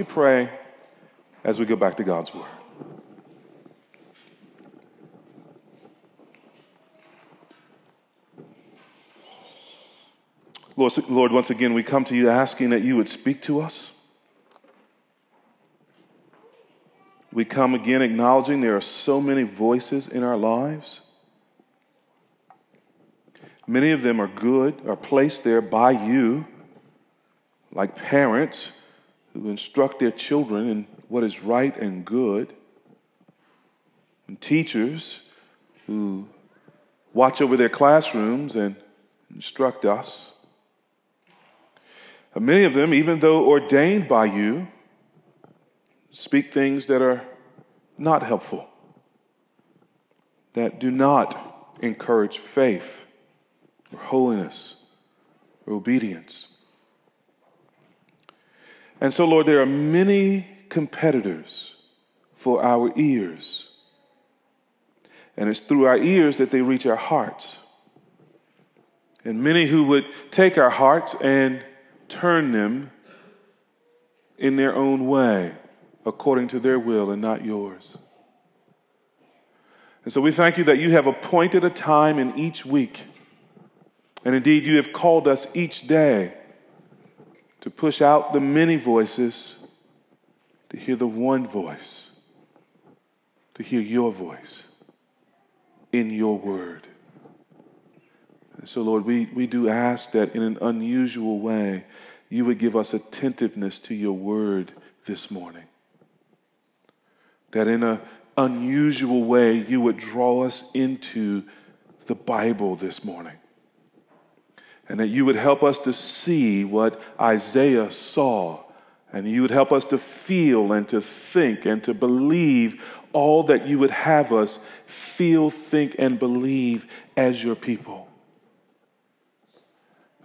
We pray as we go back to God's Word. Lord, once again, we come to you asking that you would speak to us. We come again acknowledging there are so many voices in our lives. Many of them are good, are placed there by you, like parents who instruct their children in what is right and good, and teachers who watch over their classrooms and instruct us. And many of them, even though ordained by you, speak things that are not helpful, that do not encourage faith or holiness or obedience. And so, Lord, there are many competitors for our ears. And it's through our ears that they reach our hearts. And many who would take our hearts and turn them in their own way, according to their will and not yours. And so we thank you that you have appointed a time in each week. And indeed, you have called us each day to push out the many voices, to hear the one voice, to hear your voice in your word. And so, Lord, we do ask that in an unusual way, you would give us attentiveness to your word this morning. That in an unusual way, you would draw us into the Bible this morning. And that you would help us to see what Isaiah saw. And you would help us to feel and to think and to believe all that you would have us feel, think, and believe as your people.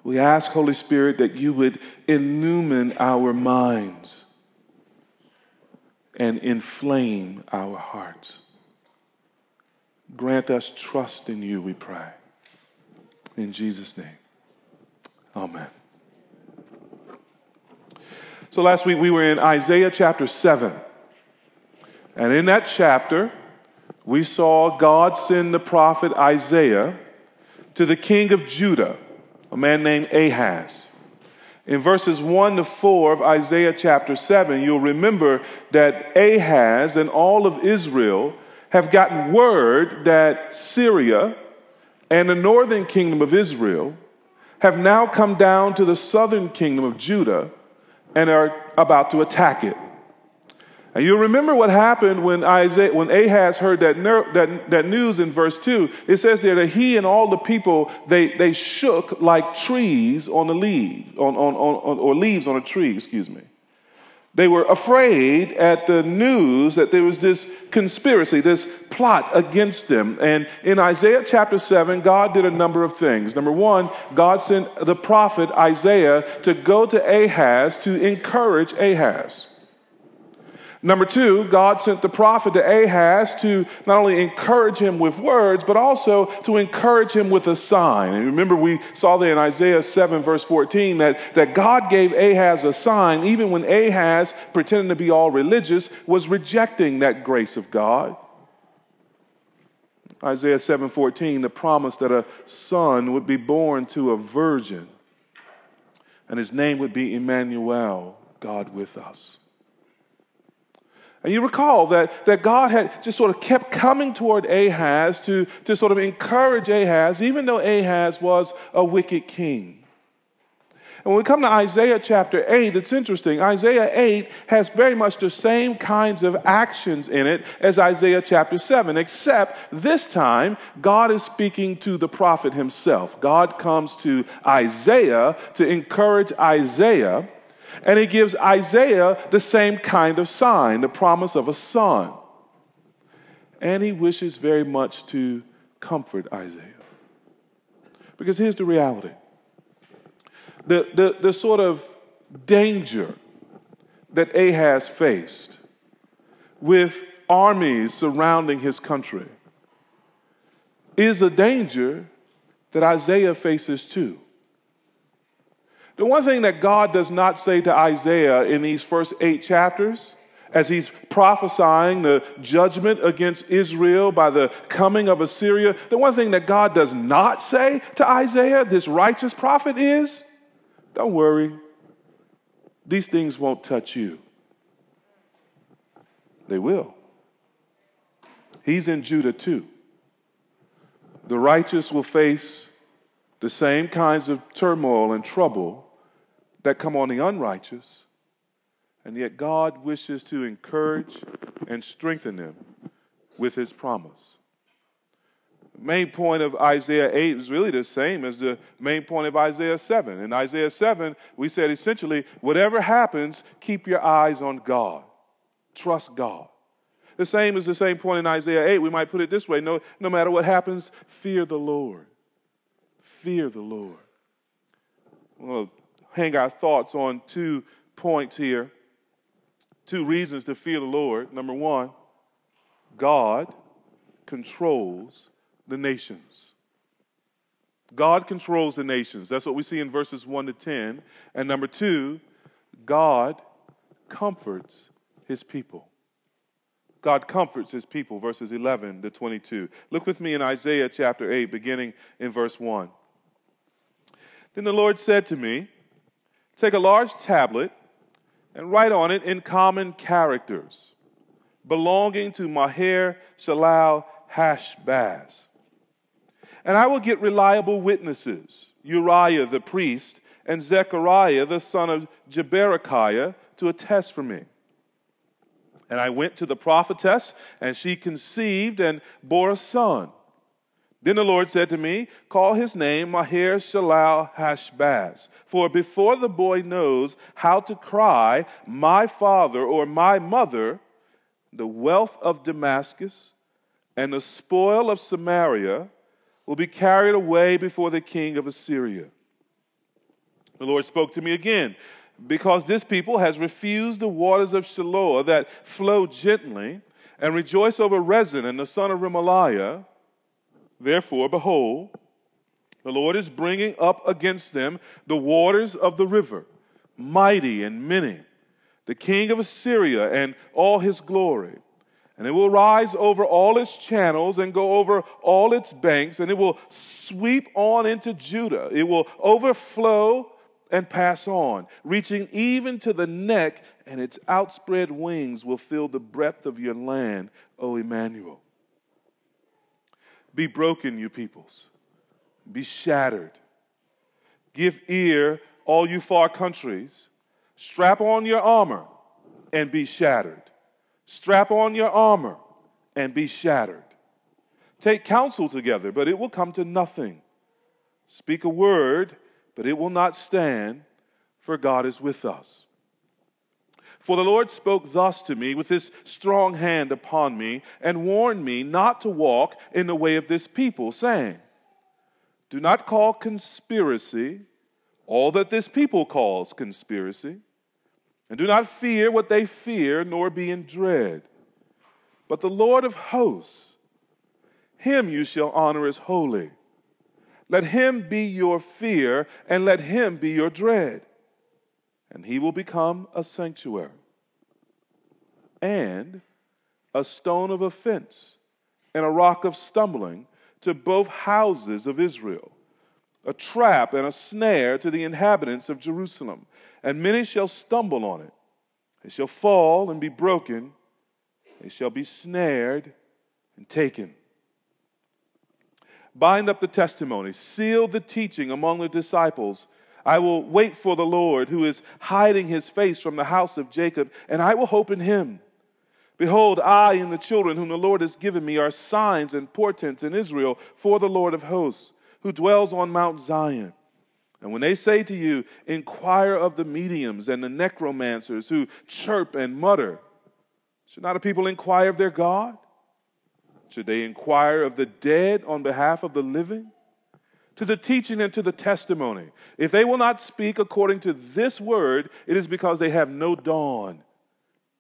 We ask, Holy Spirit, that you would illumine our minds and inflame our hearts. Grant us trust in you, we pray. In Jesus' name. Amen. So last week we were in Isaiah chapter 7. And in that chapter, we saw God send the prophet Isaiah to the king of Judah, a man named Ahaz. In verses 1 to 4 of Isaiah chapter 7, you'll remember that Ahaz and all of Israel have gotten word that Syria and the northern kingdom of Israel have now come down to the southern kingdom of Judah and are about to attack it. And you'll remember what happened when Ahaz heard that news in verse 2. It says there that he and all the people, they shook like trees on the leaves, or leaves on a tree, They were afraid at the news that there was this conspiracy, this plot against them. And in Isaiah chapter 7, God did a number of things. Number one, God sent the prophet Isaiah to go to Ahaz to encourage Ahaz. Number two, God sent the prophet to Ahaz to not only encourage him with words, but also to encourage him with a sign. And remember, we saw there in Isaiah 7, verse 14, that God gave Ahaz a sign, even when Ahaz, pretending to be all religious, was rejecting that grace of God. Isaiah 7, 14, the promise that a son would be born to a virgin, and his name would be Emmanuel, God with us. And you recall that God had just sort of kept coming toward Ahaz to sort of encourage Ahaz, even though Ahaz was a wicked king. And when we come to Isaiah chapter 8, it's interesting. Isaiah 8 has very much the same kinds of actions in it as Isaiah chapter 7, except this time God is speaking to the prophet himself. God comes to Isaiah to encourage Isaiah. And he gives Isaiah the same kind of sign, the promise of a son. And he wishes very much to comfort Isaiah. Because here's the reality. The sort of danger that Ahaz faced with armies surrounding his country is a danger that Isaiah faces too. The one thing that God does not say to Isaiah in these first 8 chapters, as he's prophesying the judgment against Israel by the coming of Assyria, the one thing that God does not say to Isaiah, this righteous prophet, is, don't worry, these things won't touch you. They will. He's in Judah too. The righteous will face the same kinds of turmoil and trouble that come on the unrighteous, and yet God wishes to encourage and strengthen them with his promise. The main point of Isaiah 8 is really the same as the main point of Isaiah 7. In Isaiah 7, we said essentially, whatever happens, keep your eyes on God. Trust God. The same is the same point in Isaiah 8. We might put it this way. No matter what happens, fear the Lord. Fear the Lord. I'm going to hang our thoughts on 2 points here. 2 reasons to fear the Lord. Number 1, God controls the nations. God controls the nations. That's what we see in verses 1 to 10. And number 2, God comforts his people. God comforts his people, verses 11 to 22. Look with me in Isaiah chapter 8, beginning in verse 1. Then the Lord said to me, take a large tablet and write on it in common characters, belonging to Maher Shalal Hashbaz. And I will get reliable witnesses, Uriah the priest and Zechariah the son of Jeberechiah, to attest for me. And I went to the prophetess, and she conceived and bore a son. Then the Lord said to me, call his name Maher Shalal Hashbaz, for before the boy knows how to cry, my father or my mother, the wealth of Damascus and the spoil of Samaria will be carried away before the king of Assyria. The Lord spoke to me again. Because this people has refused the waters of Shiloah that flow gently, and rejoice over Rezin and the son of Remaliah, therefore, behold, the Lord is bringing up against them the waters of the river, mighty and many, the king of Assyria and all his glory. And it will rise over all its channels and go over all its banks, and it will sweep on into Judah. It will overflow and pass on, reaching even to the neck, and its outspread wings will fill the breadth of your land, O Emmanuel. Be broken, you peoples. Be shattered. Give ear, all you far countries. Strap on your armor and be shattered. Strap on your armor and be shattered. Take counsel together, but it will come to nothing. Speak a word, but it will not stand, for God is with us. For the Lord spoke thus to me with his strong hand upon me, and warned me not to walk in the way of this people, saying, do not call conspiracy all that this people calls conspiracy, and do not fear what they fear, nor be in dread. But the Lord of hosts, him you shall honor as holy. Let him be your fear, and let him be your dread. And he will become a sanctuary and a stone of offense and a rock of stumbling to both houses of Israel, a trap and a snare to the inhabitants of Jerusalem. And many shall stumble on it. They shall fall and be broken. They shall be snared and taken. Bind up the testimony, seal the teaching among the disciples. I will wait for the Lord, who is hiding his face from the house of Jacob, and I will hope in him. Behold, I and the children whom the Lord has given me are signs and portents in Israel for the Lord of hosts, who dwells on Mount Zion. And when they say to you, inquire of the mediums and the necromancers who chirp and mutter, should not a people inquire of their God? Should they inquire of the dead on behalf of the living? To the teaching and to the testimony. If they will not speak according to this word, it is because they have no dawn.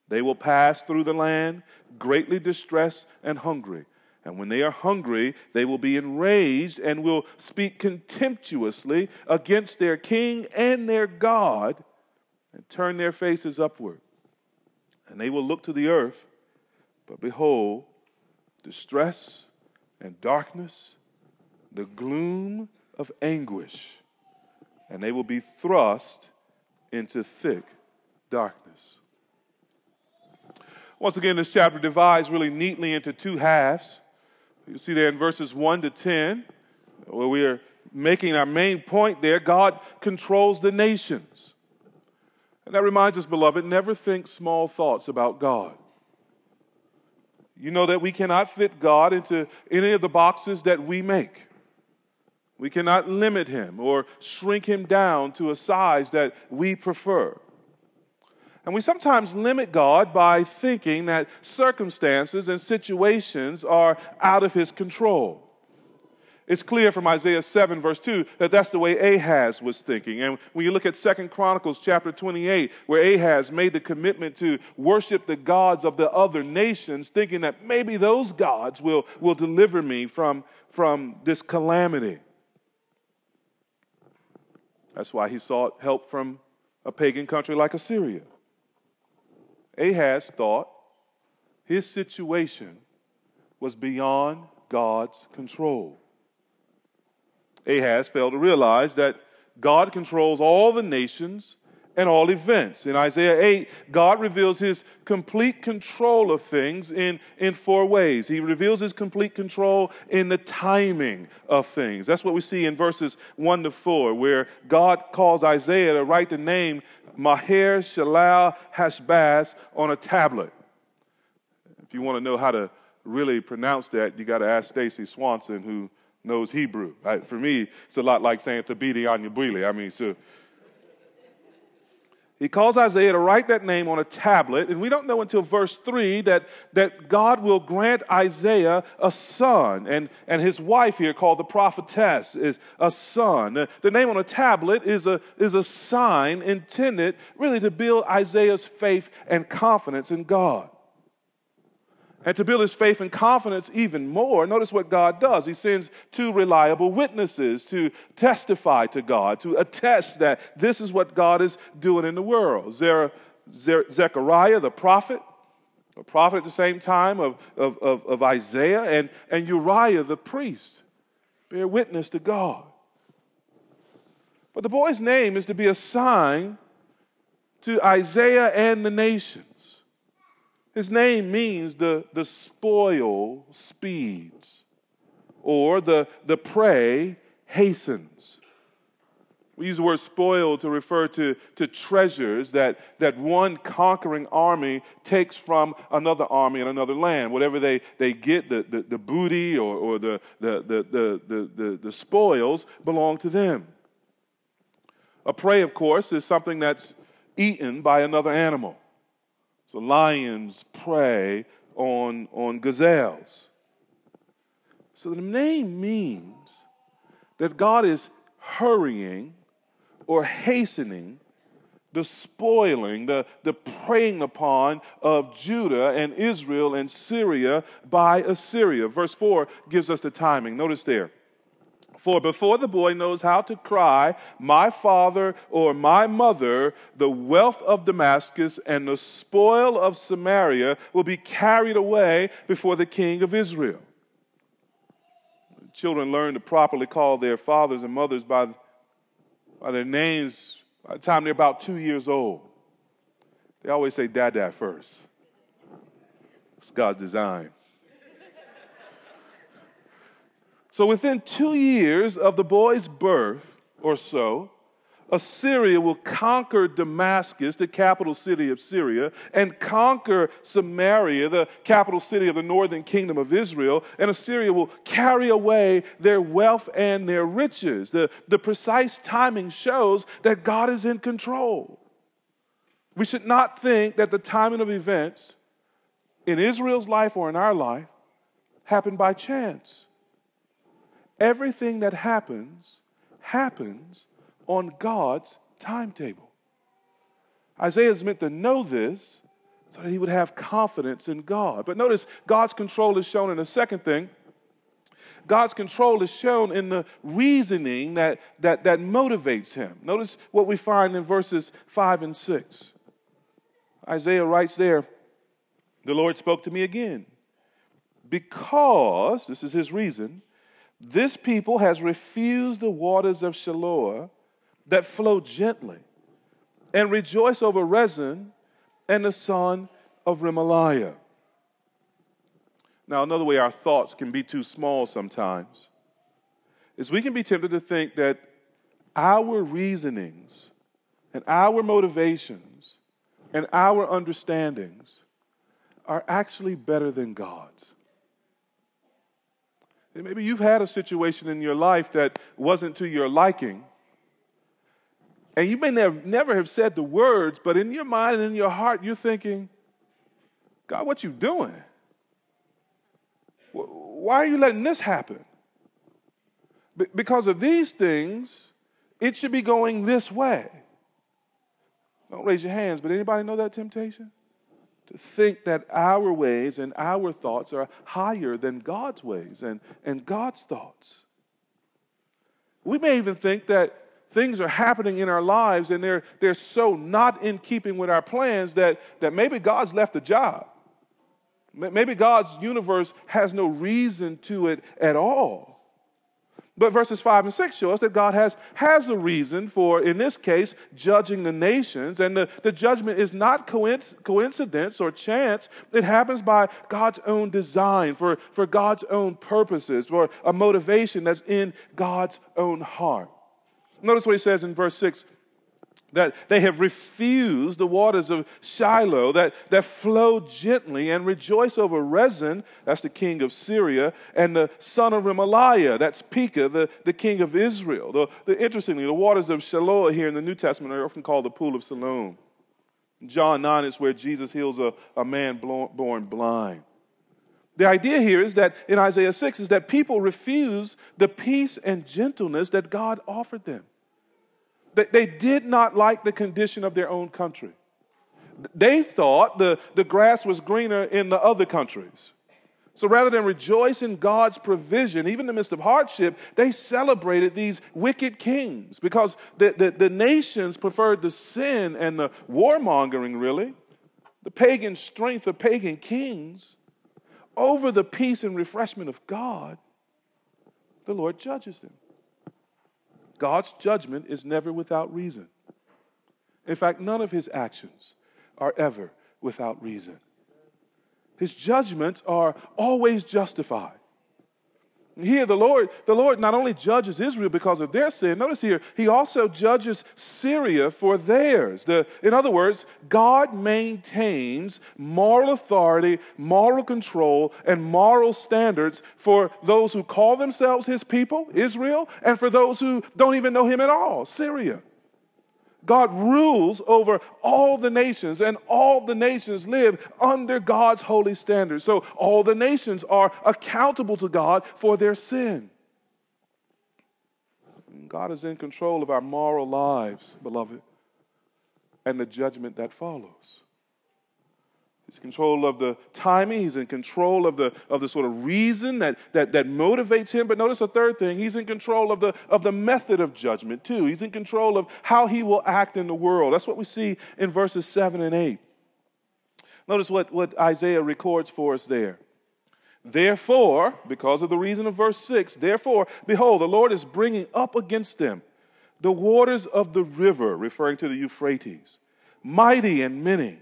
They will pass through the land, greatly distressed and hungry, And when they are hungry, they will be enraged and will speak contemptuously against their king and their God and turn their faces upward. And they will look to the earth, but behold, distress and darkness, the gloom of anguish, and they will be thrust into thick darkness. Once again, this chapter divides really neatly into two halves. You see there in verses 1 to 10, where we are making our main point there, God controls the nations. And that reminds us, beloved, never think small thoughts about God. You know that we cannot fit God into any of the boxes that we make. We cannot limit him or shrink him down to a size that we prefer. And we sometimes limit God by thinking that circumstances and situations are out of his control. It's clear from Isaiah 7, verse 2, that that's the way Ahaz was thinking. And when you look at 2 Chronicles chapter 28, where Ahaz made the commitment to worship the gods of the other nations, thinking that maybe those gods will deliver me from this calamity. That's why he sought help from a pagan country like Assyria. Ahaz thought his situation was beyond God's control. Ahaz failed to realize that God controls all the nations and all events. In Isaiah 8, God reveals his complete control of things in four ways. He reveals his complete control in the timing of things. That's what we see in verses 1 to 4, where God calls Isaiah to write the name Maher Shalal Hashbaz on a tablet. If you want to know how to really pronounce that, you got to ask Stacy Swanson, who knows Hebrew. Right? For me, it's a lot like saying Tabidi Anyabili. I mean, so he calls Isaiah to write that name on a tablet, and we don't know until verse 3 that God will grant Isaiah a son, and his wife here, called the prophetess, is a son. The name on a tablet is a sign intended really to build Isaiah's faith and confidence in God. And to build his faith and confidence even more, notice what God does. He sends two reliable witnesses to testify to God, to attest that this is what God is doing in the world. Zechariah, the prophet, at the same time of Isaiah, and Uriah, the priest, bear witness to God. But the boy's name is to be a sign to Isaiah and the nation. His name means the spoil speeds, or the prey hastens. We use the word spoil to refer to treasures that one conquering army takes from another army in another land. Whatever they get, the booty or the spoils belong to them. A prey, of course, is something that's eaten by another animal. So lions prey on gazelles. So the name means that God is hurrying or hastening the spoiling, the preying upon of Judah and Israel and Syria by Assyria. Verse 4 gives us the timing. Notice there. For before the boy knows how to cry, my father or my mother, the wealth of Damascus and the spoil of Samaria will be carried away before the king of Israel. Children learn to properly call their fathers and mothers by their names by the time they're about 2 years old. They always say dada first. It's God's design. So within 2 years of the boy's birth or so, Assyria will conquer Damascus, the capital city of Syria, and conquer Samaria, the capital city of the northern kingdom of Israel, and Assyria will carry away their wealth and their riches. The precise timing shows that God is in control. We should not think that the timing of events in Israel's life or in our life happened by chance. Everything that happens on God's timetable. Isaiah is meant to know this so that he would have confidence in God. But notice God's control is shown in the second thing. God's control is shown in the reasoning that motivates him. Notice what we find in verses 5 and 6. Isaiah writes there, "The Lord spoke to me again, because," this is his reason, "this people has refused the waters of Shiloah that flow gently, and rejoice over Rezin and the son of Remaliah." Now, another way our thoughts can be too small sometimes is we can be tempted to think that our reasonings and our motivations and our understandings are actually better than God's. And maybe you've had a situation in your life that wasn't to your liking, and you may never have said the words, but in your mind and in your heart, you're thinking, God, what you doing? Why are you letting this happen? Because of these things, it should be going this way. Don't raise your hands, but anybody know that temptation? To think that our ways and our thoughts are higher than God's ways and God's thoughts. We may even think that things are happening in our lives and they're so not in keeping with our plans that maybe God's left the job. Maybe God's universe has no reason to it at all. But verses 5 and 6 show us that God has a reason for, in this case, judging the nations. And the judgment is not coincidence or chance. It happens by God's own design, for God's own purposes, for a motivation that's in God's own heart. Notice what he says in verse 6, that they have refused the waters of Shiloah that flow gently, and rejoice over Rezin, that's the king of Syria, and the son of Remaliah, that's Pekah, the king of Israel. Interestingly, the waters of Shiloah here in the New Testament are often called the pool of Siloam. John 9 is where Jesus heals a man born blind. The idea here is that in Isaiah 6 is that people refuse the peace and gentleness that God offered them. They did not like the condition of their own country. They thought the grass was greener in the other countries. So rather than rejoice in God's provision, even in the midst of hardship, they celebrated these wicked kings, because the nations preferred the sin and the warmongering, really, the pagan strength of pagan kings, over the peace and refreshment of God. The Lord judges them. God's judgment is never without reason. In fact, none of his actions are ever without reason. His judgments are always justified. And here, the Lord not only judges Israel because of their sin, notice here, he also judges Syria for theirs. In other words, God maintains moral authority, moral control, and moral standards for those who call themselves his people, Israel, and for those who don't even know him at all, Syria. God rules over all the nations, and all the nations live under God's holy standards. So all the nations are accountable to God for their sin. God is in control of our moral lives, beloved, and the judgment that follows. He's in control of the timing. He's in control of the sort of reason that motivates him. But notice a third thing. He's in control of the method of judgment, too. He's in control of how he will act in the world. That's what we see in verses 7 and 8. Notice what Isaiah records for us there. Therefore, because of the reason of verse 6, therefore, behold, the Lord is bringing up against them the waters of the river, referring to the Euphrates, mighty and many,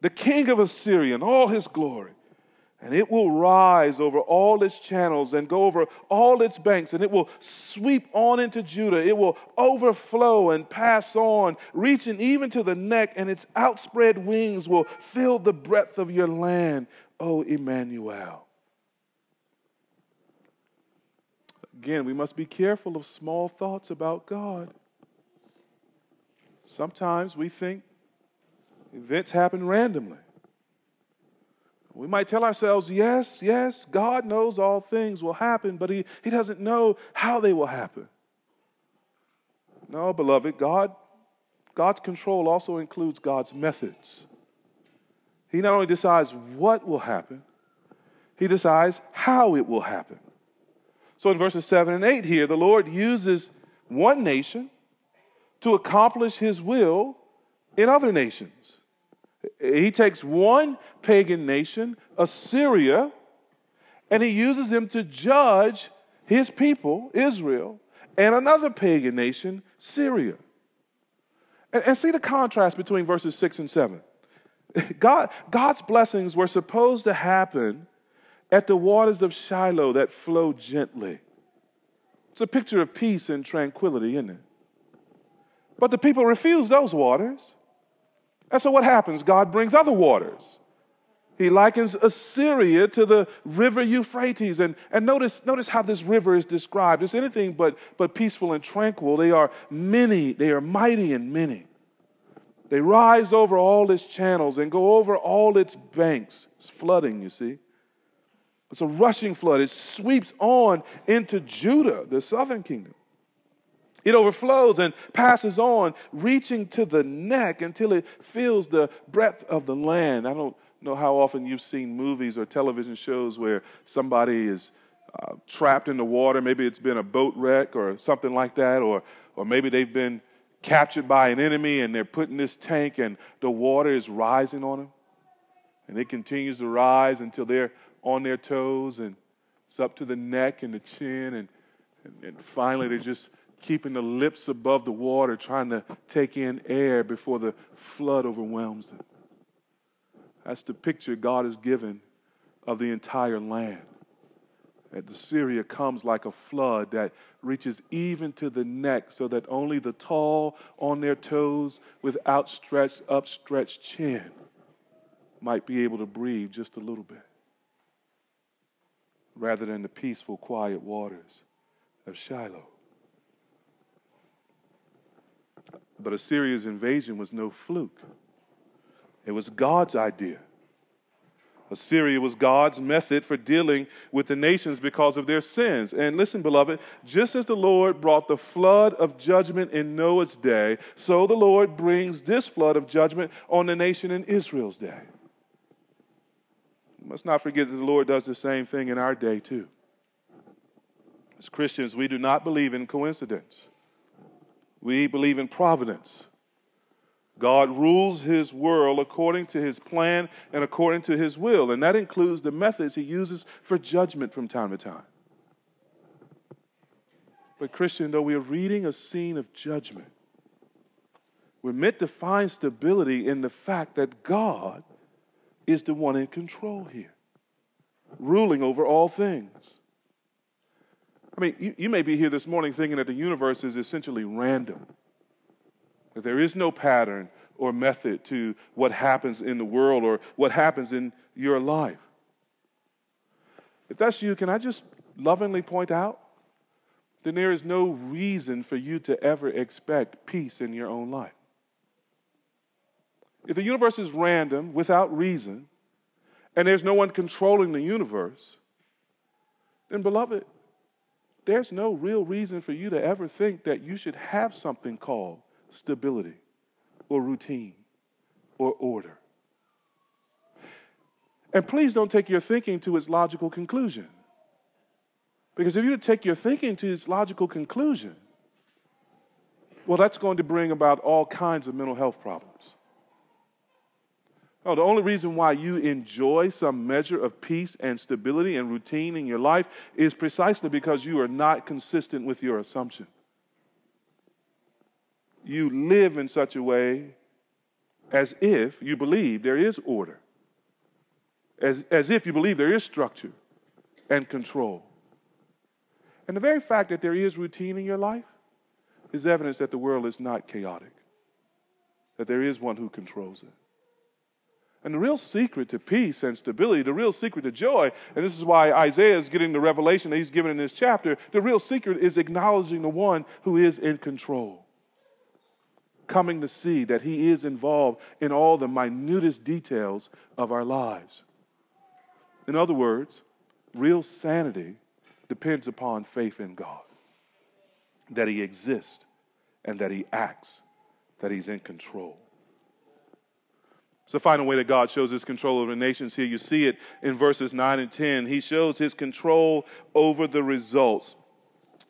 the king of Assyria and all his glory. And it will rise over all its channels and go over all its banks, and it will sweep on into Judah. It will overflow and pass on, reaching even to the neck, and its outspread wings will fill the breadth of your land, O Emmanuel. Again, we must be careful of small thoughts about God. Sometimes we think events happen randomly. We might tell ourselves, yes, God knows all things will happen, but he doesn't know how they will happen. No, beloved, God's control also includes God's methods. He not only decides what will happen, he decides how it will happen. So in verses 7 and 8 here, the Lord uses one nation to accomplish his will in other nations. He takes one pagan nation, Assyria, and he uses them to judge his people, Israel, and another pagan nation, Syria. And see the contrast between verses 6 and 7. God's blessings were supposed to happen at the waters of Shiloah that flow gently. It's a picture of peace and tranquility, isn't it? But the people refuse those waters. And so what happens? God brings other waters. He likens Assyria to the river Euphrates. And notice how this river is described. It's anything but peaceful and tranquil. They are many. They are mighty and many. They rise over all its channels and go over all its banks. It's flooding, you see. It's a rushing flood. It sweeps on into Judah, the southern kingdom. It overflows and passes on, reaching to the neck until it fills the breadth of the land. I don't know how often you've seen movies or television shows where somebody is trapped in the water. Maybe it's been a boat wreck or something like that, or maybe they've been captured by an enemy and they're put in this tank and the water is rising on them. And it continues to rise until they're on their toes and it's up to the neck and the chin, and finally they're just keeping the lips above the water, trying to take in air before the flood overwhelms them. That's the picture God has given of the entire land. And Assyria comes like a flood that reaches even to the neck, so that only the tall on their toes with upstretched chin might be able to breathe just a little bit, rather than the peaceful, quiet waters of Shiloah. But Assyria's invasion was no fluke. It was God's idea. Assyria was God's method for dealing with the nations because of their sins. And listen, beloved, just as the Lord brought the flood of judgment in Noah's day, so the Lord brings this flood of judgment on the nation in Israel's day. Let's not forget that the Lord does the same thing in our day, too. As Christians, we do not believe in coincidence. We believe in providence. God rules his world according to his plan and according to his will, and that includes the methods he uses for judgment from time to time. But Christian, though we are reading a scene of judgment, we're meant to find stability in the fact that God is the one in control here, ruling over all things. I mean, you may be here this morning thinking that the universe is essentially random, that there is no pattern or method to what happens in the world or what happens in your life. If that's you, can I just lovingly point out that there is no reason for you to ever expect peace in your own life. If the universe is random, without reason, and there's no one controlling the universe, then, beloved, there's no real reason for you to ever think that you should have something called stability or routine or order. And please don't take your thinking to its logical conclusion. Because if you take your thinking to its logical conclusion, well, that's going to bring about all kinds of mental health problems. Oh, the only reason why you enjoy some measure of peace and stability and routine in your life is precisely because you are not consistent with your assumption. You live in such a way as if you believe there is order, as if you believe there is structure and control. And the very fact that there is routine in your life is evidence that the world is not chaotic, that there is one who controls it. And the real secret to peace and stability, the real secret to joy, and this is why Isaiah is getting the revelation that he's given in this chapter, the real secret is acknowledging the one who is in control, coming to see that he is involved in all the minutest details of our lives. In other words, real sanity depends upon faith in God, that he exists and that he acts, that he's in control. It's the final way that God shows his control over the nations. Here you see it in verses 9 and 10. He shows his control over the results.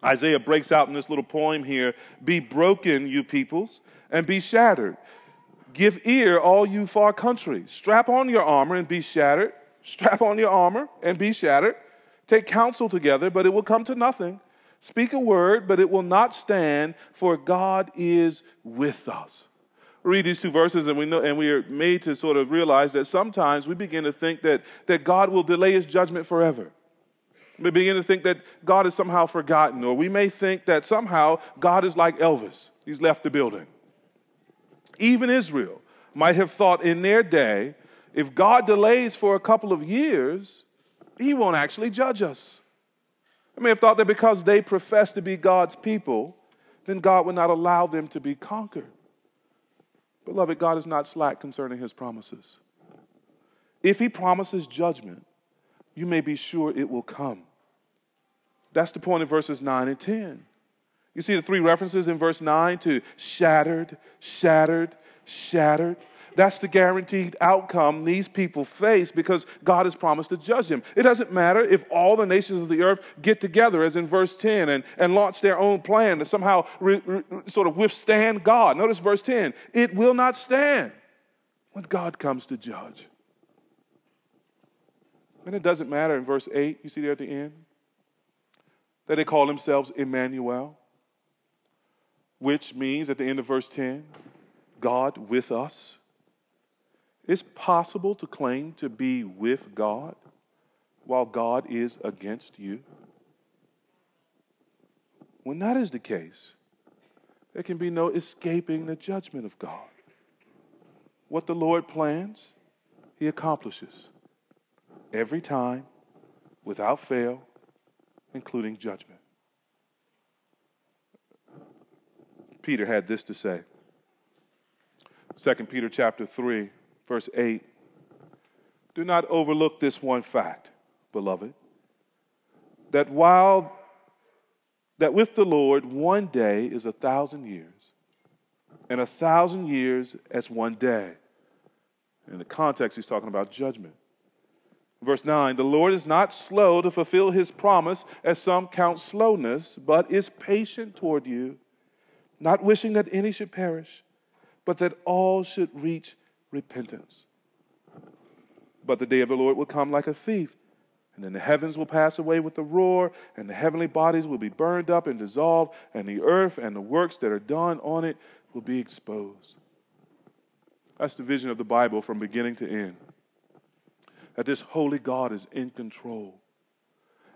Isaiah breaks out in this little poem here, "Be broken, you peoples, and be shattered. Give ear, all you far countries. Strap on your armor and be shattered. Strap on your armor and be shattered. Take counsel together, but it will come to nothing. Speak a word, but it will not stand, for God is with us." Read these two verses and we are made to sort of realize that sometimes we begin to think that God will delay his judgment forever. We begin to think that God is somehow forgotten, or we may think that somehow God is like Elvis. He's left the building. Even Israel might have thought in their day, if God delays for a couple of years, he won't actually judge us. They may have thought that because they professed to be God's people, then God would not allow them to be conquered. Beloved, God is not slack concerning his promises. If he promises judgment, you may be sure it will come. That's the point of verses 9 and 10. You see the three references in verse 9 to shattered, shattered, shattered. That's the guaranteed outcome these people face because God has promised to judge them. It doesn't matter if all the nations of the earth get together, as in verse 10, and launch their own plan to somehow sort of withstand God. Notice verse 10. It will not stand when God comes to judge. And it doesn't matter in verse 8, you see there at the end, that they call themselves Emmanuel, which means at the end of verse 10, God with us. It's possible to claim to be with God while God is against you. When that is the case, there can be no escaping the judgment of God. What the Lord plans, he accomplishes. Every time, without fail, including judgment. Peter had this to say. 2 Peter chapter 3. Verse 8, do not overlook this one fact, beloved, that with the Lord 1 day is 1,000 years, and 1,000 years as 1 day. In the context, he's talking about judgment. Verse 9, the Lord is not slow to fulfill his promise, as some count slowness, but is patient toward you, not wishing that any should perish, but that all should reach repentance. But the day of the Lord will come like a thief, and then the heavens will pass away with a roar, and the heavenly bodies will be burned up and dissolved, and the earth and the works that are done on it will be exposed. That's the vision of the Bible from beginning to end. That this holy God is in control,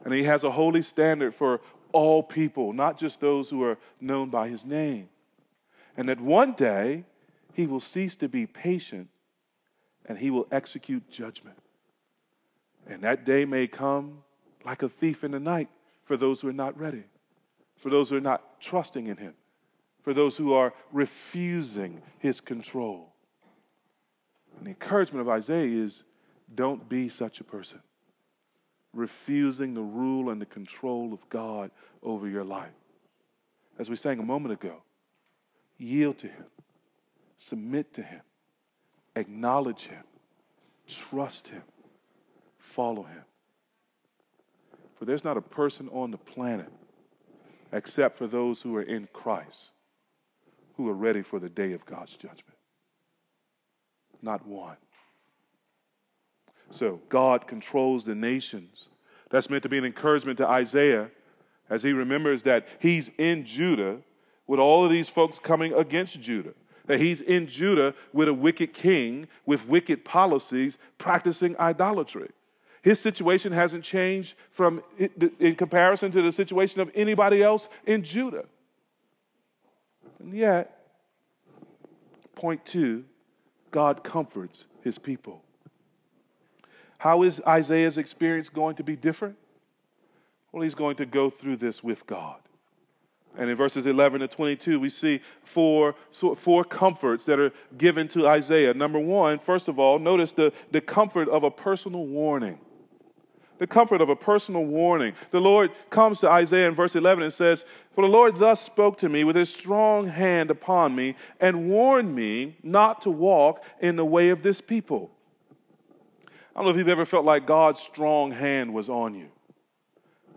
and he has a holy standard for all people, not just those who are known by his name. And that one day he will cease to be patient, and he will execute judgment. And that day may come like a thief in the night for those who are not ready, for those who are not trusting in him, for those who are refusing his control. And the encouragement of Isaiah is, don't be such a person, refusing the rule and the control of God over your life. As we sang a moment ago, yield to him. Submit to him, acknowledge him, trust him, follow him. For there's not a person on the planet, except for those who are in Christ, who are ready for the day of God's judgment. Not one. So God controls the nations. That's meant to be an encouragement to Isaiah as he remembers that he's in Judah with all of these folks coming against Judah. That he's in Judah with a wicked king, with wicked policies, practicing idolatry. His situation hasn't changed in comparison to the situation of anybody else in Judah. And yet, point two, God comforts his people. How is Isaiah's experience going to be different? Well, he's going to go through this with God. And in verses 11 to 22, we see four comforts that are given to Isaiah. Number one, first of all, notice the comfort of a personal warning. the comfort of a personal warning. The Lord comes to Isaiah in verse 11 and says, "For the Lord thus spoke to me with his strong hand upon me and warned me not to walk in the way of this people." I don't know if you've ever felt like God's strong hand was on you,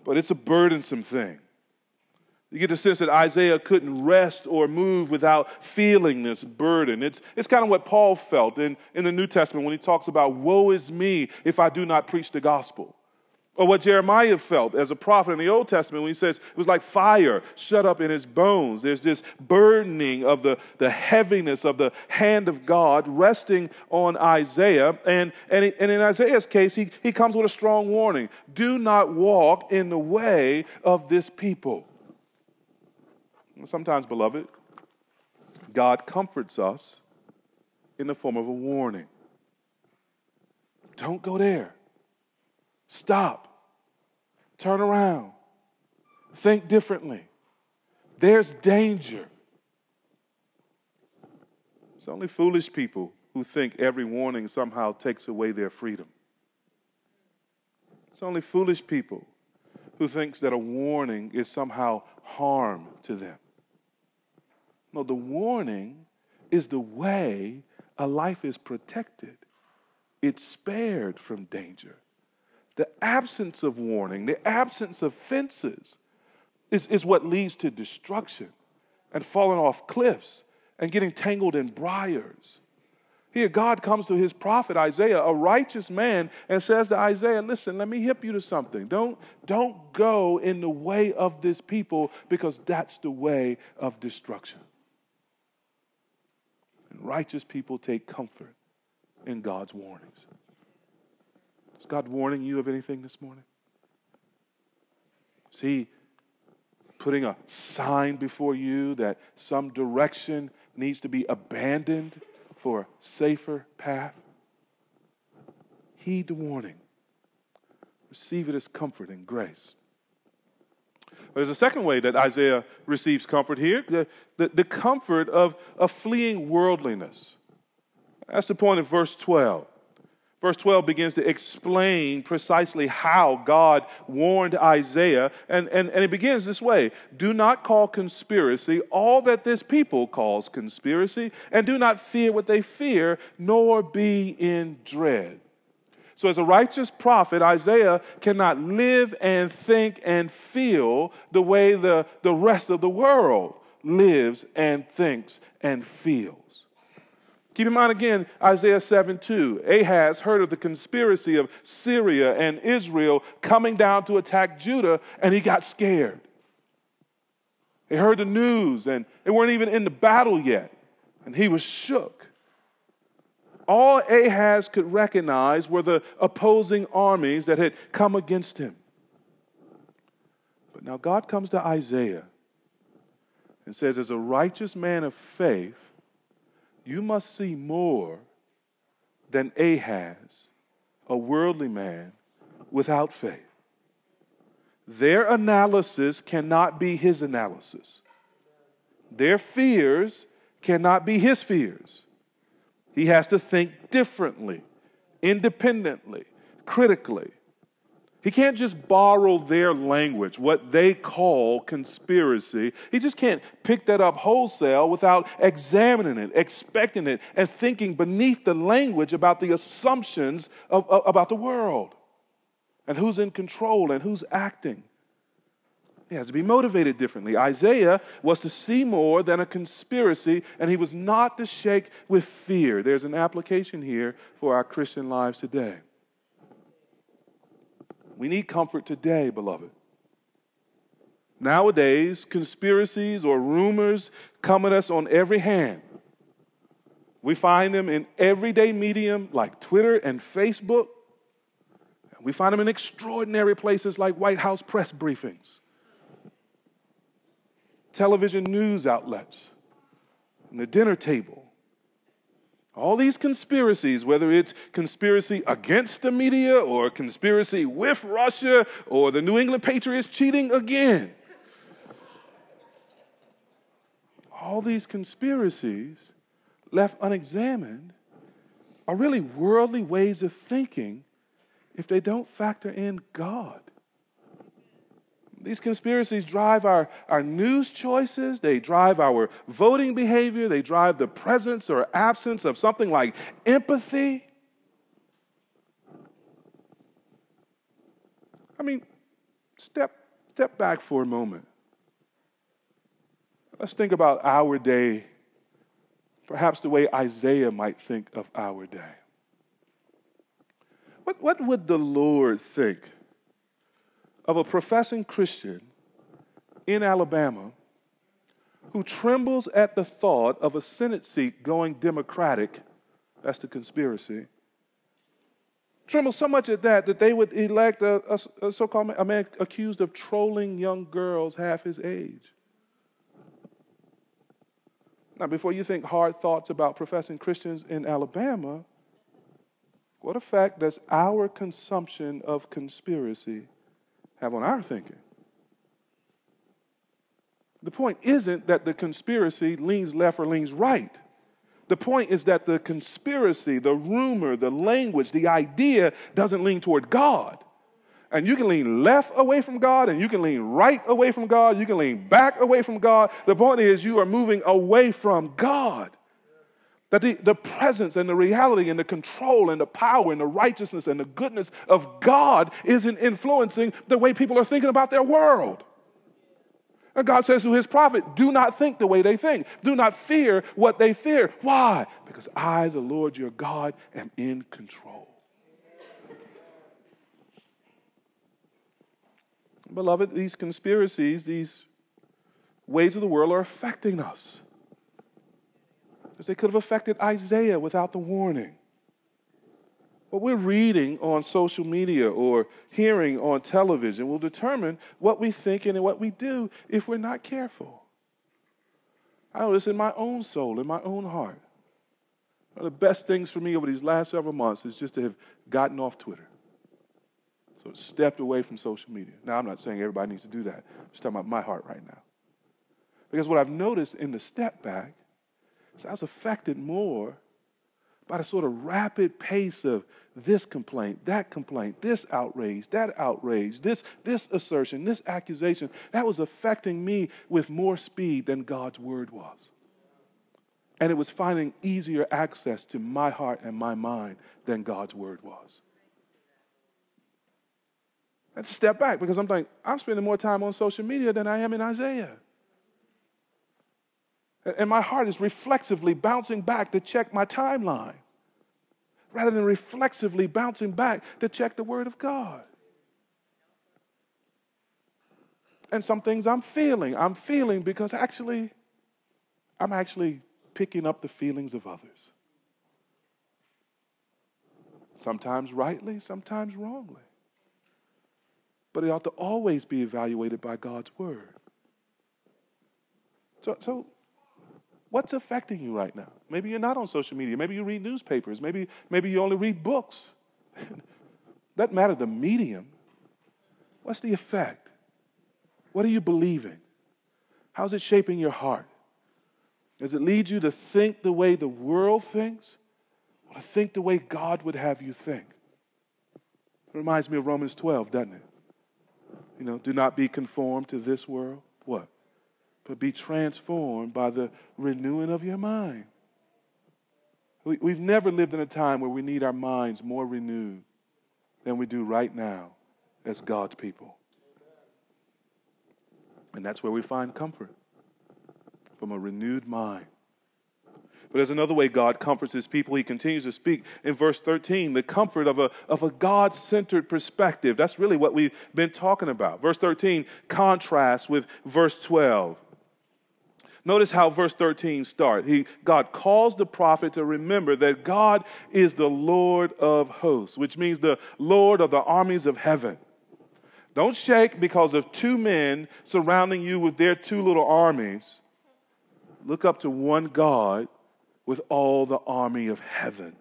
but it's a burdensome thing. You get the sense that Isaiah couldn't rest or move without feeling this burden. It's kind of what Paul felt in the New Testament when he talks about, woe is me if I do not preach the gospel. Or what Jeremiah felt as a prophet in the Old Testament when he says it was like fire shut up in his bones. There's this burdening of the heaviness of the hand of God resting on Isaiah. And in Isaiah's case, he comes with a strong warning. Do not walk in the way of this people. Sometimes, beloved, God comforts us in the form of a warning. Don't go there. Stop. Turn around. Think differently. There's danger. It's only foolish people who think every warning somehow takes away their freedom. It's only foolish people who think that a warning is somehow harm to them. No, the warning is the way a life is protected. It's spared from danger. The absence of warning, the absence of fences is what leads to destruction and falling off cliffs and getting tangled in briars. Here God comes to his prophet Isaiah, a righteous man, and says to Isaiah, listen, let me hip you to something. Don't go in the way of this people because that's the way of destruction. And righteous people take comfort in God's warnings. Is God warning you of anything this morning? Is he putting a sign before you that some direction needs to be abandoned for a safer path? Heed the warning. Receive it as comfort and grace. But there's a second way that Isaiah receives comfort here, the comfort of fleeing worldliness. That's the point of verse 12. Verse 12 begins to explain precisely how God warned Isaiah, and it begins this way. Do not call conspiracy all that this people calls conspiracy, and do not fear what they fear, nor be in dread. So as a righteous prophet, Isaiah cannot live and think and feel the way the rest of the world lives and thinks and feels. Keep in mind again, Isaiah 7:2. Ahaz heard of the conspiracy of Syria and Israel coming down to attack Judah, and he got scared. He heard the news, and they weren't even in the battle yet, and he was shook. All Ahaz could recognize were the opposing armies that had come against him. But now God comes to Isaiah and says, as a righteous man of faith, you must see more than Ahaz, a worldly man without faith. Their analysis cannot be his analysis. Their fears cannot be his fears. He has to think differently, independently, critically. He can't just borrow their language, what they call conspiracy. He just can't pick that up wholesale without examining it, expecting it, and thinking beneath the language about the assumptions about the world and who's in control and who's acting. He has to be motivated differently. Isaiah was to see more than a conspiracy, and he was not to shake with fear. There's an application here for our Christian lives today. We need comfort today, beloved. Nowadays, conspiracies or rumors come at us on every hand. We find them in everyday medium like Twitter and Facebook. We find them in extraordinary places like White House press briefings, television news outlets, and the dinner table. All these conspiracies, whether it's conspiracy against the media or conspiracy with Russia or the New England Patriots cheating again. All these conspiracies left unexamined are really worldly ways of thinking if they don't factor in God. These conspiracies drive our news choices. They drive our voting behavior. They drive the presence or absence of something like empathy. I mean, step back for a moment. Let's think about our day, perhaps the way Isaiah might think of our day. What would the Lord think of a professing Christian in Alabama who trembles at the thought of a Senate seat going Democratic? That's the conspiracy. Trembles so much at that they would elect a so-called man accused of trolling young girls half his age. Now, before you think hard thoughts about professing Christians in Alabama, what effect does our consumption of conspiracy have on our thinking? The point isn't that the conspiracy leans left or leans right. The point is that the conspiracy, the rumor, the language, the idea doesn't lean toward God. And you can lean left away from God, and you can lean right away from God, you can lean back away from God. The point is you are moving away from God. That the presence and the reality and the control and the power and the righteousness and the goodness of God isn't influencing the way people are thinking about their world. And God says to his prophet, do not think the way they think. Do not fear what they fear. Why? Because I, the Lord your God, am in control. Beloved, these conspiracies, these ways of the world are affecting us. Because they could have affected Isaiah without the warning. What we're reading on social media or hearing on television will determine what we think and what we do if we're not careful. I know this in my own soul, in my own heart. One of the best things for me over these last several months is just to have gotten off Twitter. So stepped away from social media. Now, I'm not saying everybody needs to do that. I'm just talking about my heart right now. Because what I've noticed in the step back, so I was affected more by the sort of rapid pace of this complaint, this outrage, that outrage, this assertion, this accusation. That was affecting me with more speed than God's word was. And it was finding easier access to my heart and my mind than God's word was. I had to step back because I'm thinking, I'm spending more time on social media than I am in Isaiah. And my heart is reflexively bouncing back to check my timeline rather than reflexively bouncing back to check the Word of God. And some things I'm feeling because actually, I'm actually picking up the feelings of others. Sometimes rightly, sometimes wrongly. But it ought to always be evaluated by God's Word. So what's affecting you right now? Maybe you're not on social media. Maybe you read newspapers. Maybe you only read books. Doesn't matter the medium. What's the effect? What are you believing? How's it shaping your heart? Does it lead you to think the way the world thinks? Or to think the way God would have you think? It reminds me of Romans 12, doesn't it? You know, do not be conformed to this world. What? But be transformed by the renewing of your mind. We've never lived in a time where we need our minds more renewed than we do right now as God's people. And that's where we find comfort, from a renewed mind. But there's another way God comforts his people. He continues to speak in verse 13, the comfort of a God-centered perspective. That's really what we've been talking about. Verse 13 contrasts with verse 12. Notice how verse 13 starts. God calls the prophet to remember that God is the Lord of hosts, which means the Lord of the armies of heaven. Don't shake because of two men surrounding you with their two little armies. Look up to one God with all the army of heaven.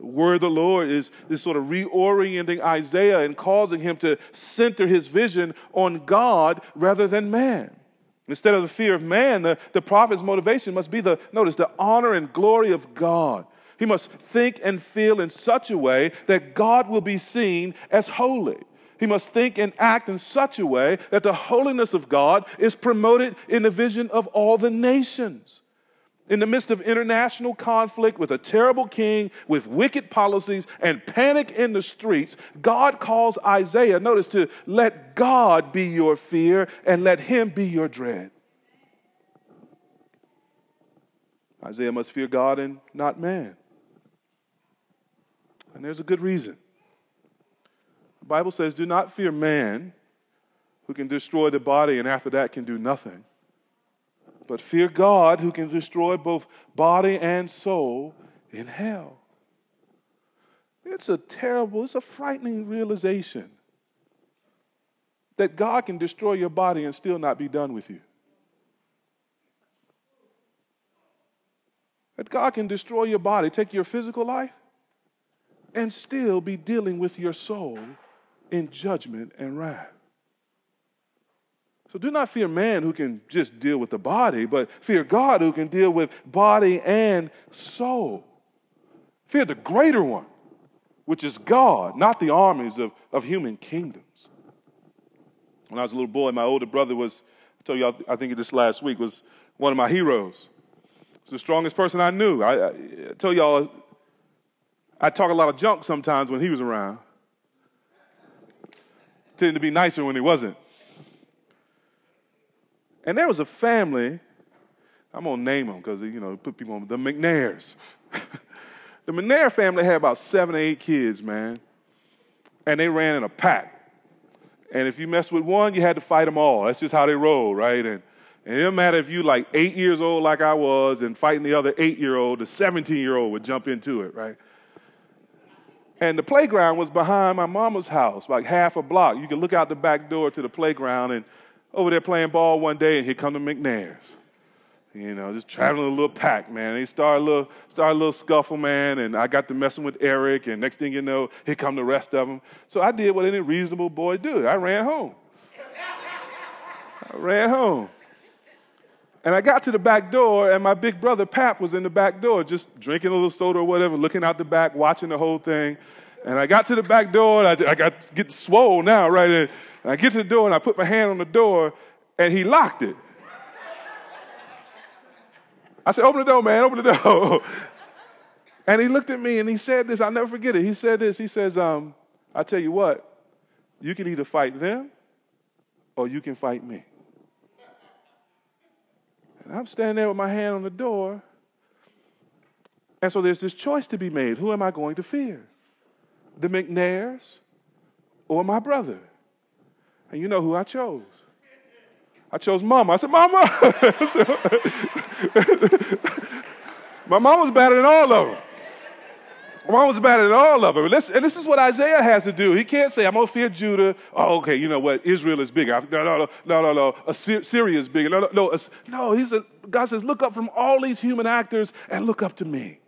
The word of the Lord is this sort of reorienting Isaiah and causing him to center his vision on God rather than man. Instead of the fear of man, the prophet's motivation must be the honor and glory of God. He must think and feel in such a way that God will be seen as holy. He must think and act in such a way that the holiness of God is promoted in the vision of all the nations. In the midst of international conflict, with a terrible king, with wicked policies, and panic in the streets, God calls Isaiah, notice, to let God be your fear and let him be your dread. Isaiah must fear God and not man. And there's a good reason. The Bible says, do not fear man, who can destroy the body and after that can do nothing. But fear God, who can destroy both body and soul in hell. It's a frightening realization that God can destroy your body and still not be done with you. That God can destroy your body, take your physical life, and still be dealing with your soul in judgment and wrath. So do not fear man who can just deal with the body, but fear God who can deal with body and soul. Fear the greater one, which is God, not the armies of human kingdoms. When I was a little boy, my older brother was, I told you, I think this last week, was one of my heroes. He was the strongest person I knew. I tell y'all, I talk a lot of junk sometimes when he was around. Tended to be nicer when he wasn't. And there was a family, I'm going to name them because, put people on, the McNairs. The McNair family had about 7 or 8 kids, man. And they ran in a pack. And if you messed with one, you had to fight them all. That's just how they roll, right? And it didn't matter if you like 8 years old like I was and fighting the other 8-year-old, the 17-year-old would jump into it, right? And the playground was behind my mama's house, like half a block. You could look out the back door to the playground and over there playing ball one day, and here come the McNairs. Just traveling a little pack, man. They start a little scuffle, man, and I got to messing with Eric, and next thing you know, here come the rest of them. So I did what any reasonable boy do. I ran home. And I got to the back door, and my big brother, Pap, was in the back door, just drinking a little soda or whatever, looking out the back, watching the whole thing. And I got to the back door, and I got to get swole now, right? And I get to the door, and I put my hand on the door, and he locked it. I said, open the door, man, open the door. And he looked at me, and he said this. I'll never forget it. He said this. He says, I tell you what, you can either fight them or you can fight me. And I'm standing there with my hand on the door, and so there's this choice to be made. Who am I going to fear? The McNairs or my brother? And you know who I chose. I chose Mama. I said, Mama! My mom was better than all of them. My mom was better than all of them. And this is what Isaiah has to do. He can't say, I'm going to fear Judah. Oh, okay, you know what? Israel is bigger. No. Syria is bigger. No. God says, look up from all these human actors and look up to me.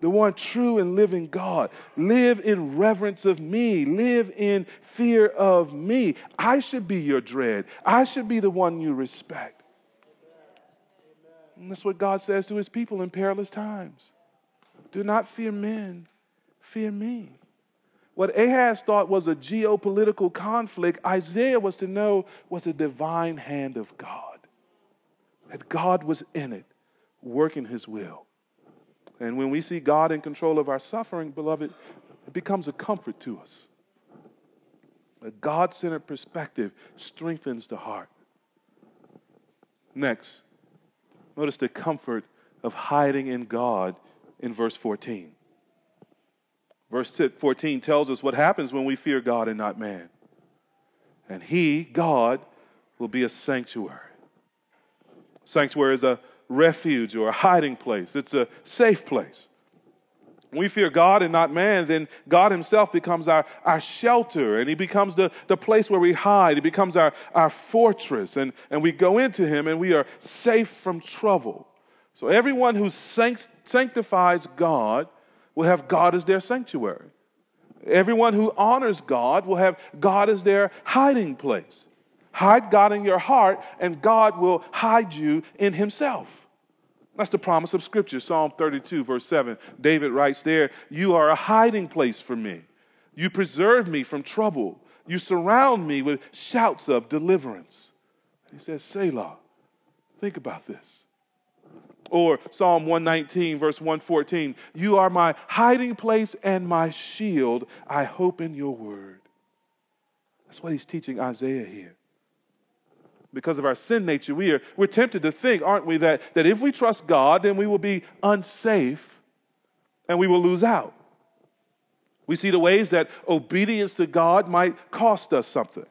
The one true and living God. Live in reverence of me. Live in fear of me. I should be your dread. I should be the one you respect. And that's what God says to his people in perilous times. Do not fear men, fear me. What Ahaz thought was a geopolitical conflict, Isaiah was to know was the divine hand of God. That God was in it, working his will. And when we see God in control of our suffering, beloved, it becomes a comfort to us. A God-centered perspective strengthens the heart. Next, notice the comfort of hiding in God in verse 14. Verse 14 tells us what happens when we fear God and not man. And he, God, will be a sanctuary. Sanctuary is a refuge or a hiding place. It's a safe place. When we fear God and not man, then God himself becomes our shelter, and he becomes the place where we hide. He becomes our fortress, and we go into him and we are safe from trouble. So everyone who sanctifies God will have God as their sanctuary. Everyone who honors God will have God as their hiding place. Hide God in your heart, and God will hide you in himself. That's the promise of Scripture. Psalm 32, verse 7. David writes there, "You are a hiding place for me. You preserve me from trouble. You surround me with shouts of deliverance." He says, Selah. Think about this. Or Psalm 119, verse 114, "You are my hiding place and my shield. I hope in your word." That's what he's teaching Isaiah here. Because of our sin nature, we're tempted to think, aren't we, that if we trust God, then we will be unsafe and we will lose out. We see the ways that obedience to God might cost us something.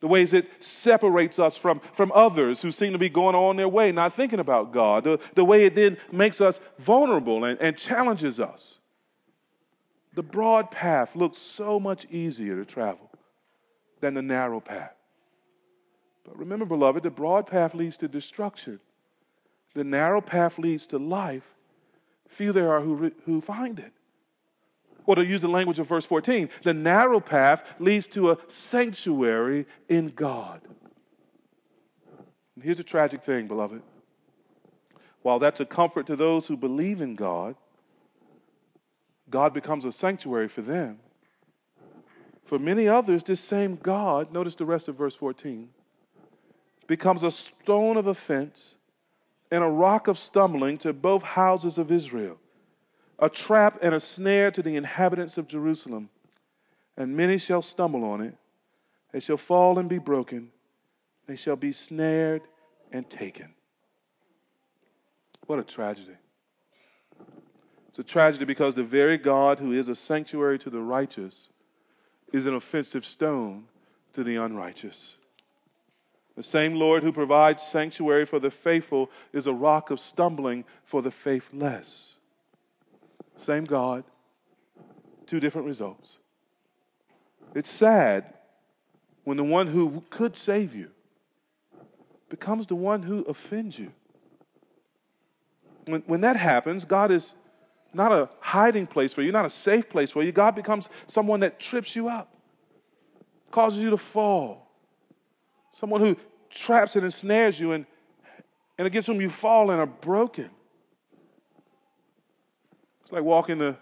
The ways it separates us from others who seem to be going on their way, not thinking about God. The way it then makes us vulnerable and challenges us. The broad path looks so much easier to travel than the narrow path. But remember, beloved, the broad path leads to destruction. The narrow path leads to life. Few there are who find it. Or to use the language of verse 14, the narrow path leads to a sanctuary in God. And here's a tragic thing, beloved. While that's a comfort to those who believe in God, God becomes a sanctuary for them. For many others, this same God, notice the rest of verse 14, becomes a stone of offense and a rock of stumbling to both houses of Israel, a trap and a snare to the inhabitants of Jerusalem. And many shall stumble on it. They shall fall and be broken. They shall be snared and taken. What a tragedy. It's a tragedy because the very God who is a sanctuary to the righteous is an offensive stone to the unrighteous. The same Lord who provides sanctuary for the faithful is a rock of stumbling for the faithless. Same God, two different results. It's sad when the one who could save you becomes the one who offends you. When that happens, God is not a hiding place for you, not a safe place for you. God becomes someone that trips you up, causes you to fall, someone who traps and ensnares you and against whom you fall and are broken. It's like walking the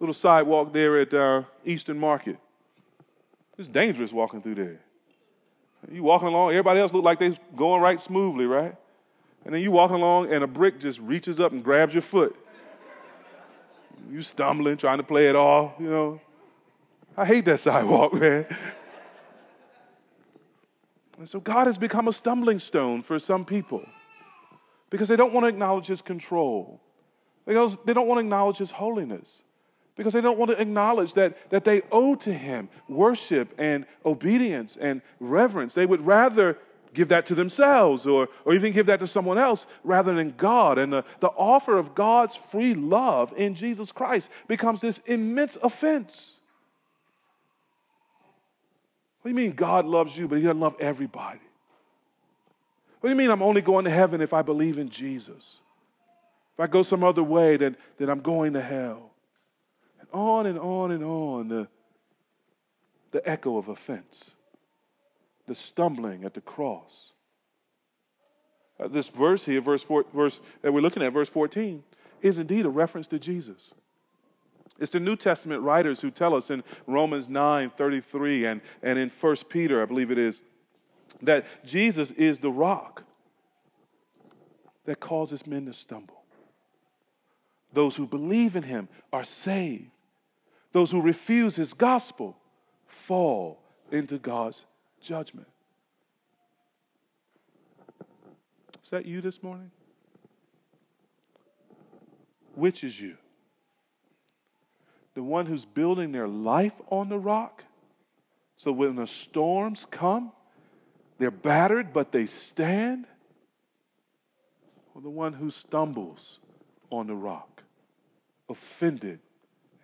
little sidewalk there at Eastern Market. It's dangerous walking through there. You walking along, everybody else look like they're going right smoothly, right? And then you walking along and a brick just reaches up and grabs your foot. You stumbling, trying to play it off, you know. I hate that sidewalk, man. And so God has become a stumbling stone for some people because they don't want to acknowledge his control. Because they don't want to acknowledge his holiness. Because they don't want to acknowledge that they owe to him worship and obedience and reverence. They would rather give that to themselves or even give that to someone else rather than God. And the offer of God's free love in Jesus Christ becomes this immense offense. What do you mean God loves you, but he doesn't love everybody? What do you mean I'm only going to heaven if I believe in Jesus? If I go some other way, then I'm going to hell. And on and on and on, the echo of offense, the stumbling at the cross. This verse here, verse that we're looking at, verse 14, is indeed a reference to Jesus. It's the New Testament writers who tell us in Romans 9:33 and in 1 Peter, I believe it is, that Jesus is the rock that causes men to stumble. Those who believe in him are saved. Those who refuse his gospel fall into God's judgment. Is that you this morning? Which is you? The one who's building their life on the rock, so when the storms come, they're battered but they stand? Or the one who stumbles on the rock, offended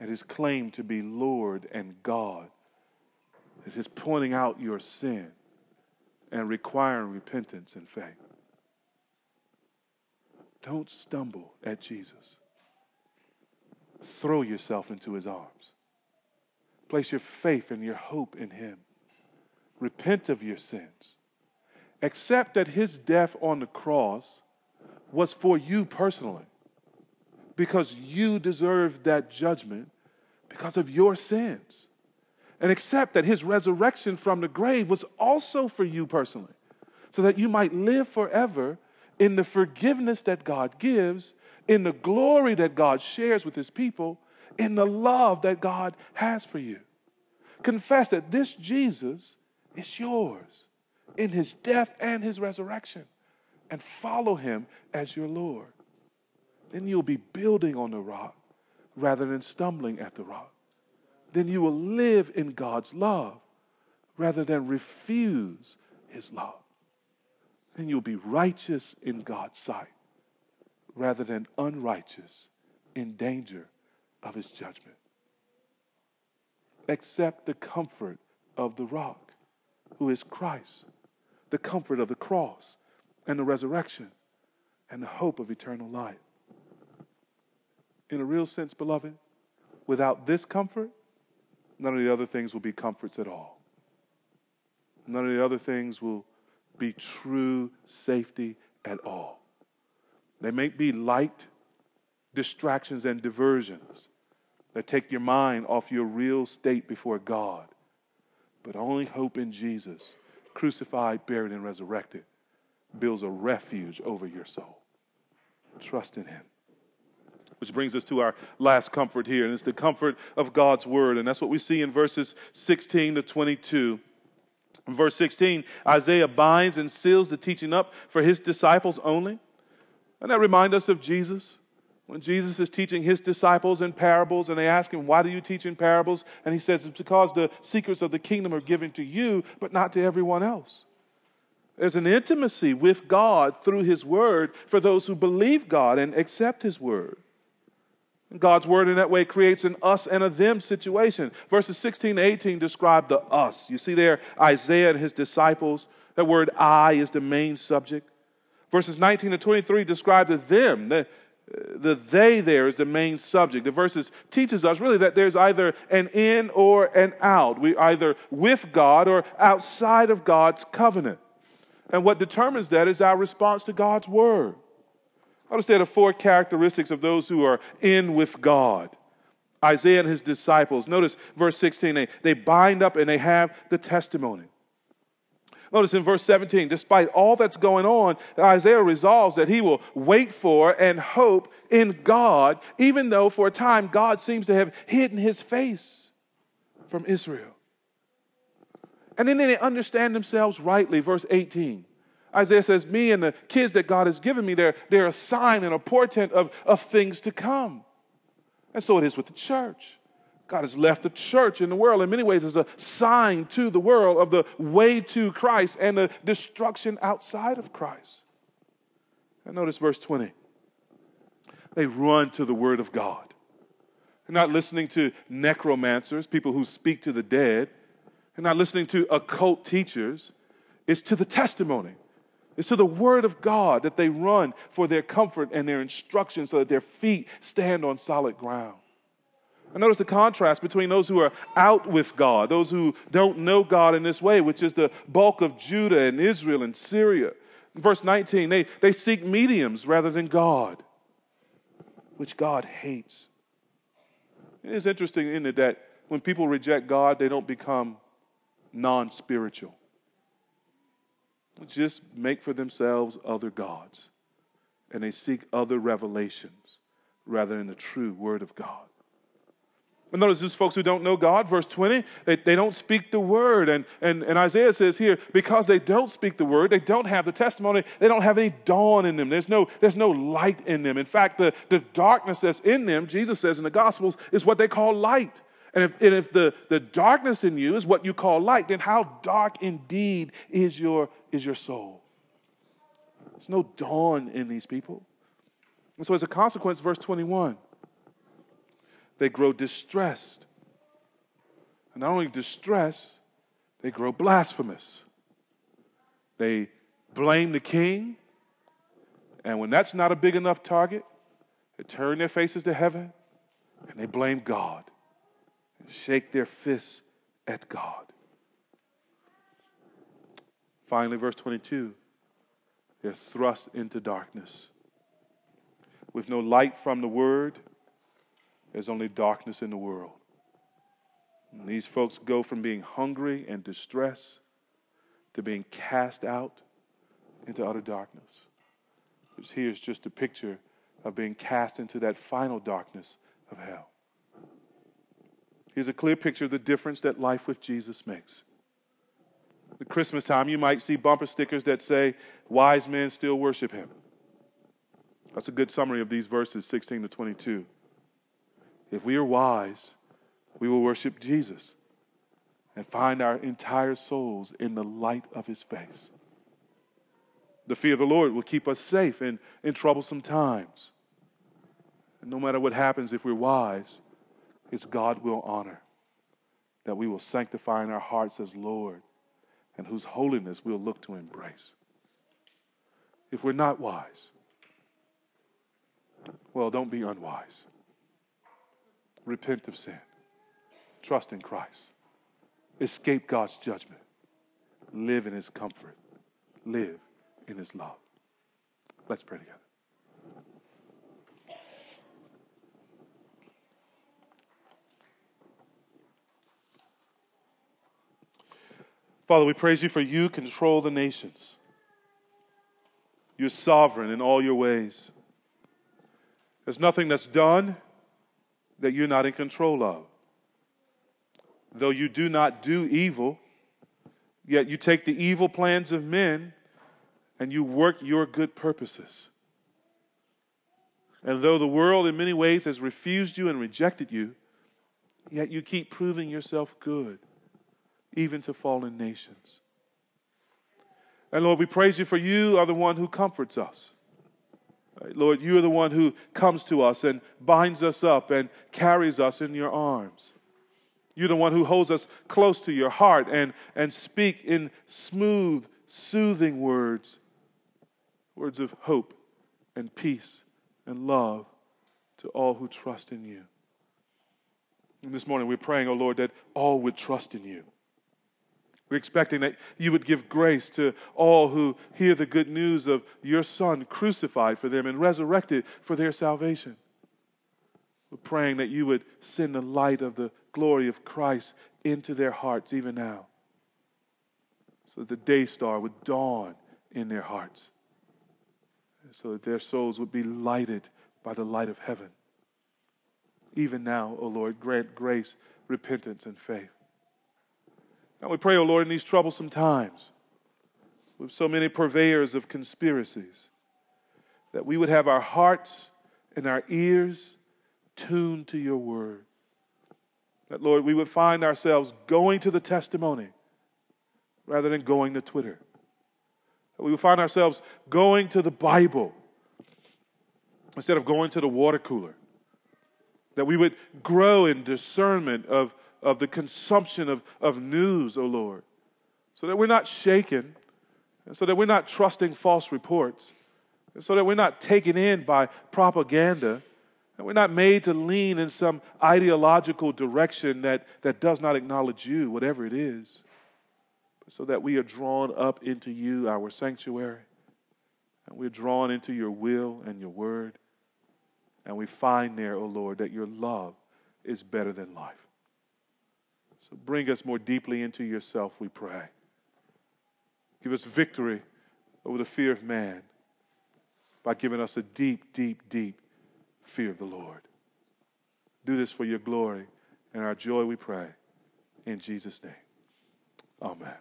at his claim to be Lord and God, at his pointing out your sin and requiring repentance and faith. Don't stumble at Jesus. Throw yourself into his arms. Place your faith and your hope in him. Repent of your sins. Accept that his death on the cross was for you personally, because you deserve that judgment because of your sins. And accept that his resurrection from the grave was also for you personally, so that you might live forever in the forgiveness that God gives, in the glory that God shares with his people, in the love that God has for you. Confess that this Jesus is yours in his death and his resurrection, and follow him as your Lord. Then you'll be building on the rock rather than stumbling at the rock. Then you will live in God's love rather than refuse his love. Then you'll be righteous in God's sight rather than unrighteous, in danger of his judgment. Accept the comfort of the rock, who is Christ, the comfort of the cross and the resurrection and the hope of eternal life. In a real sense, beloved, without this comfort, none of the other things will be comforts at all. None of the other things will be true safety at all. They may be light distractions and diversions that take your mind off your real state before God, but only hope in Jesus, crucified, buried, and resurrected, builds a refuge over your soul. Trust in him. Which brings us to our last comfort here, and it's the comfort of God's word. And that's what we see in verses 16 to 22. In verse 16, Isaiah binds and seals the teaching up for his disciples only. And that reminds us of Jesus. When Jesus is teaching his disciples in parables, and they ask him, why do you teach in parables? And he says, it's because the secrets of the kingdom are given to you, but not to everyone else. There's an intimacy with God through his word for those who believe God and accept his word. God's word in that way creates an us and a them situation. Verses 16 to 18 describe the us. You see there Isaiah and his disciples. That word I is the main subject. Verses 19 to 23 describe the them. The they there is the main subject. The verses teaches us really that there's either an in or an out. We're either with God or outside of God's covenant. And what determines that is our response to God's word. Notice there are four characteristics of those who are in with God. Isaiah and his disciples. Notice verse 16, they bind up and they have the testimony. Notice in verse 17, despite all that's going on, Isaiah resolves that he will wait for and hope in God, even though for a time God seems to have hidden his face from Israel. And then they understand themselves rightly. Verse 18. Isaiah says, me and the kids that God has given me, they're a sign and a portent of things to come. And so it is with the church. God has left the church in the world in many ways as a sign to the world of the way to Christ and the destruction outside of Christ. And notice verse 20. They run to the word of God. They're not listening to necromancers, people who speak to the dead. They're not listening to occult teachers. It's to the testimony. It's to the word of God that they run for their comfort and their instruction, so that their feet stand on solid ground. And notice the contrast between those who are out with God, those who don't know God in this way, which is the bulk of Judah and Israel and Syria. In verse 19, they seek mediums rather than God, which God hates. It is interesting, isn't it, that when people reject God, they don't become non-spiritual. Just make for themselves other gods, and they seek other revelations rather than the true word of God. But notice these folks who don't know God, verse 20, they don't speak the word. And Isaiah says here, because they don't speak the word, they don't have the testimony, they don't have any dawn in them. There's no light in them. In fact, the darkness that's in them, Jesus says in the Gospels, is what they call light. And if the darkness in you is what you call light, then how dark indeed is your soul. There's no dawn in these people. And so as a consequence, verse 21, they grow distressed. And not only distressed, they grow blasphemous. They blame the king. And when that's not a big enough target, they turn their faces to heaven and they blame God. Shake their fists at God. Finally, verse 22, they're thrust into darkness With no light from the Word, there's only darkness in the world. And these folks go from being hungry and distressed to being cast out into utter darkness. Which here is just a picture of being cast into that final darkness of hell. Here's a clear picture of the difference that life with Jesus makes. At Christmas time, you might see bumper stickers that say, "Wise men still worship him." That's a good summary of these verses, 16 to 22. If we are wise, we will worship Jesus and find our entire souls in the light of his face. The fear of the Lord will keep us safe in troublesome times. And no matter what happens, if we're wise, it's God will honor that we will sanctify in our hearts as Lord and whose holiness we'll look to embrace. If we're not wise, well, don't be unwise. Repent of sin. Trust in Christ. Escape God's judgment. Live in his comfort. Live in his love. Let's pray together. Father, we praise you for you control the nations. You're sovereign in all your ways. There's nothing that's done that you're not in control of. Though you do not do evil, yet you take the evil plans of men and you work your good purposes. And though the world in many ways has refused you and rejected you, yet you keep proving yourself good, even to fallen nations. And Lord, we praise you for you are the one who comforts us. Lord, you are the one who comes to us and binds us up and carries us in your arms. You're the one who holds us close to your heart and speak in smooth, soothing words, words of hope and peace and love to all who trust in you. And this morning we're praying, oh Lord, that all would trust in you. We're expecting that you would give grace to all who hear the good news of your Son crucified for them and resurrected for their salvation. We're praying that you would send the light of the glory of Christ into their hearts even now, so that the day star would dawn in their hearts, so that their souls would be lighted by the light of heaven. Even now, O Lord, grant grace, repentance, and faith. And we pray, O Lord, in these troublesome times, with so many purveyors of conspiracies, that we would have our hearts and our ears tuned to your word. That, Lord, we would find ourselves going to the testimony rather than going to Twitter. That we would find ourselves going to the Bible instead of going to the water cooler. That we would grow in discernment of the consumption of news, O Lord, so that we're not shaken, and so that we're not trusting false reports, and so that we're not taken in by propaganda, and we're not made to lean in some ideological direction that does not acknowledge you, whatever it is, but so that we are drawn up into you, our sanctuary, and we're drawn into your will and your word, and we find there, O Lord, that your love is better than life. So bring us more deeply into yourself, we pray. Give us victory over the fear of man by giving us a deep, deep, deep fear of the Lord. Do this for your glory and our joy, we pray. In Jesus' name, amen.